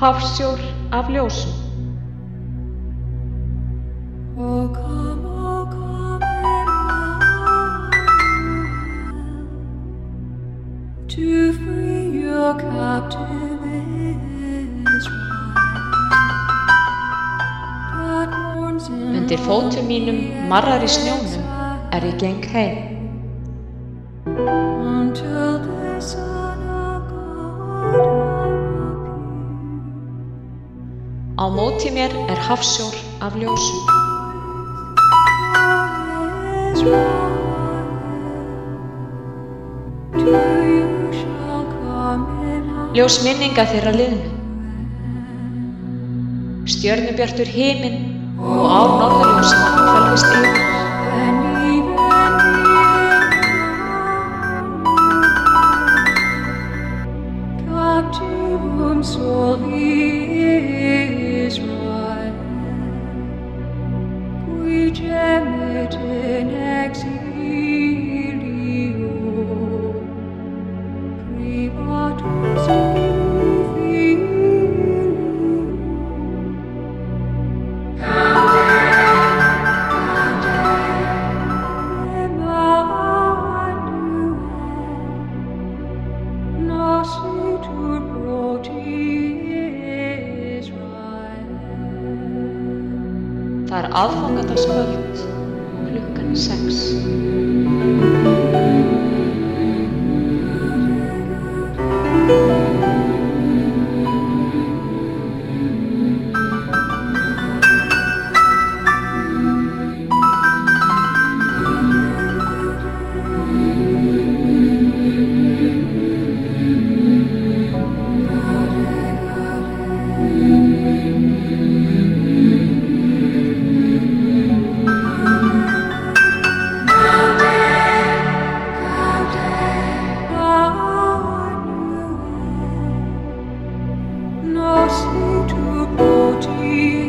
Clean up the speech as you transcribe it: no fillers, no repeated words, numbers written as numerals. Hafsjór af ljósum. To free your captive Israel. Undir fótum mínum marrar í snjónum ég geng heim. Until the Son of God appears. Á móti mér hafsjór af ljósum. Ljós minninga þeirra liðnu. Stjörnubjartur himinn og á norðurljósin hvelfist yfir. Captivum soli Israel, qui gemet in exilio, privatus. Það aðfangadagskvöld, klukkan 6. Mercy to protect.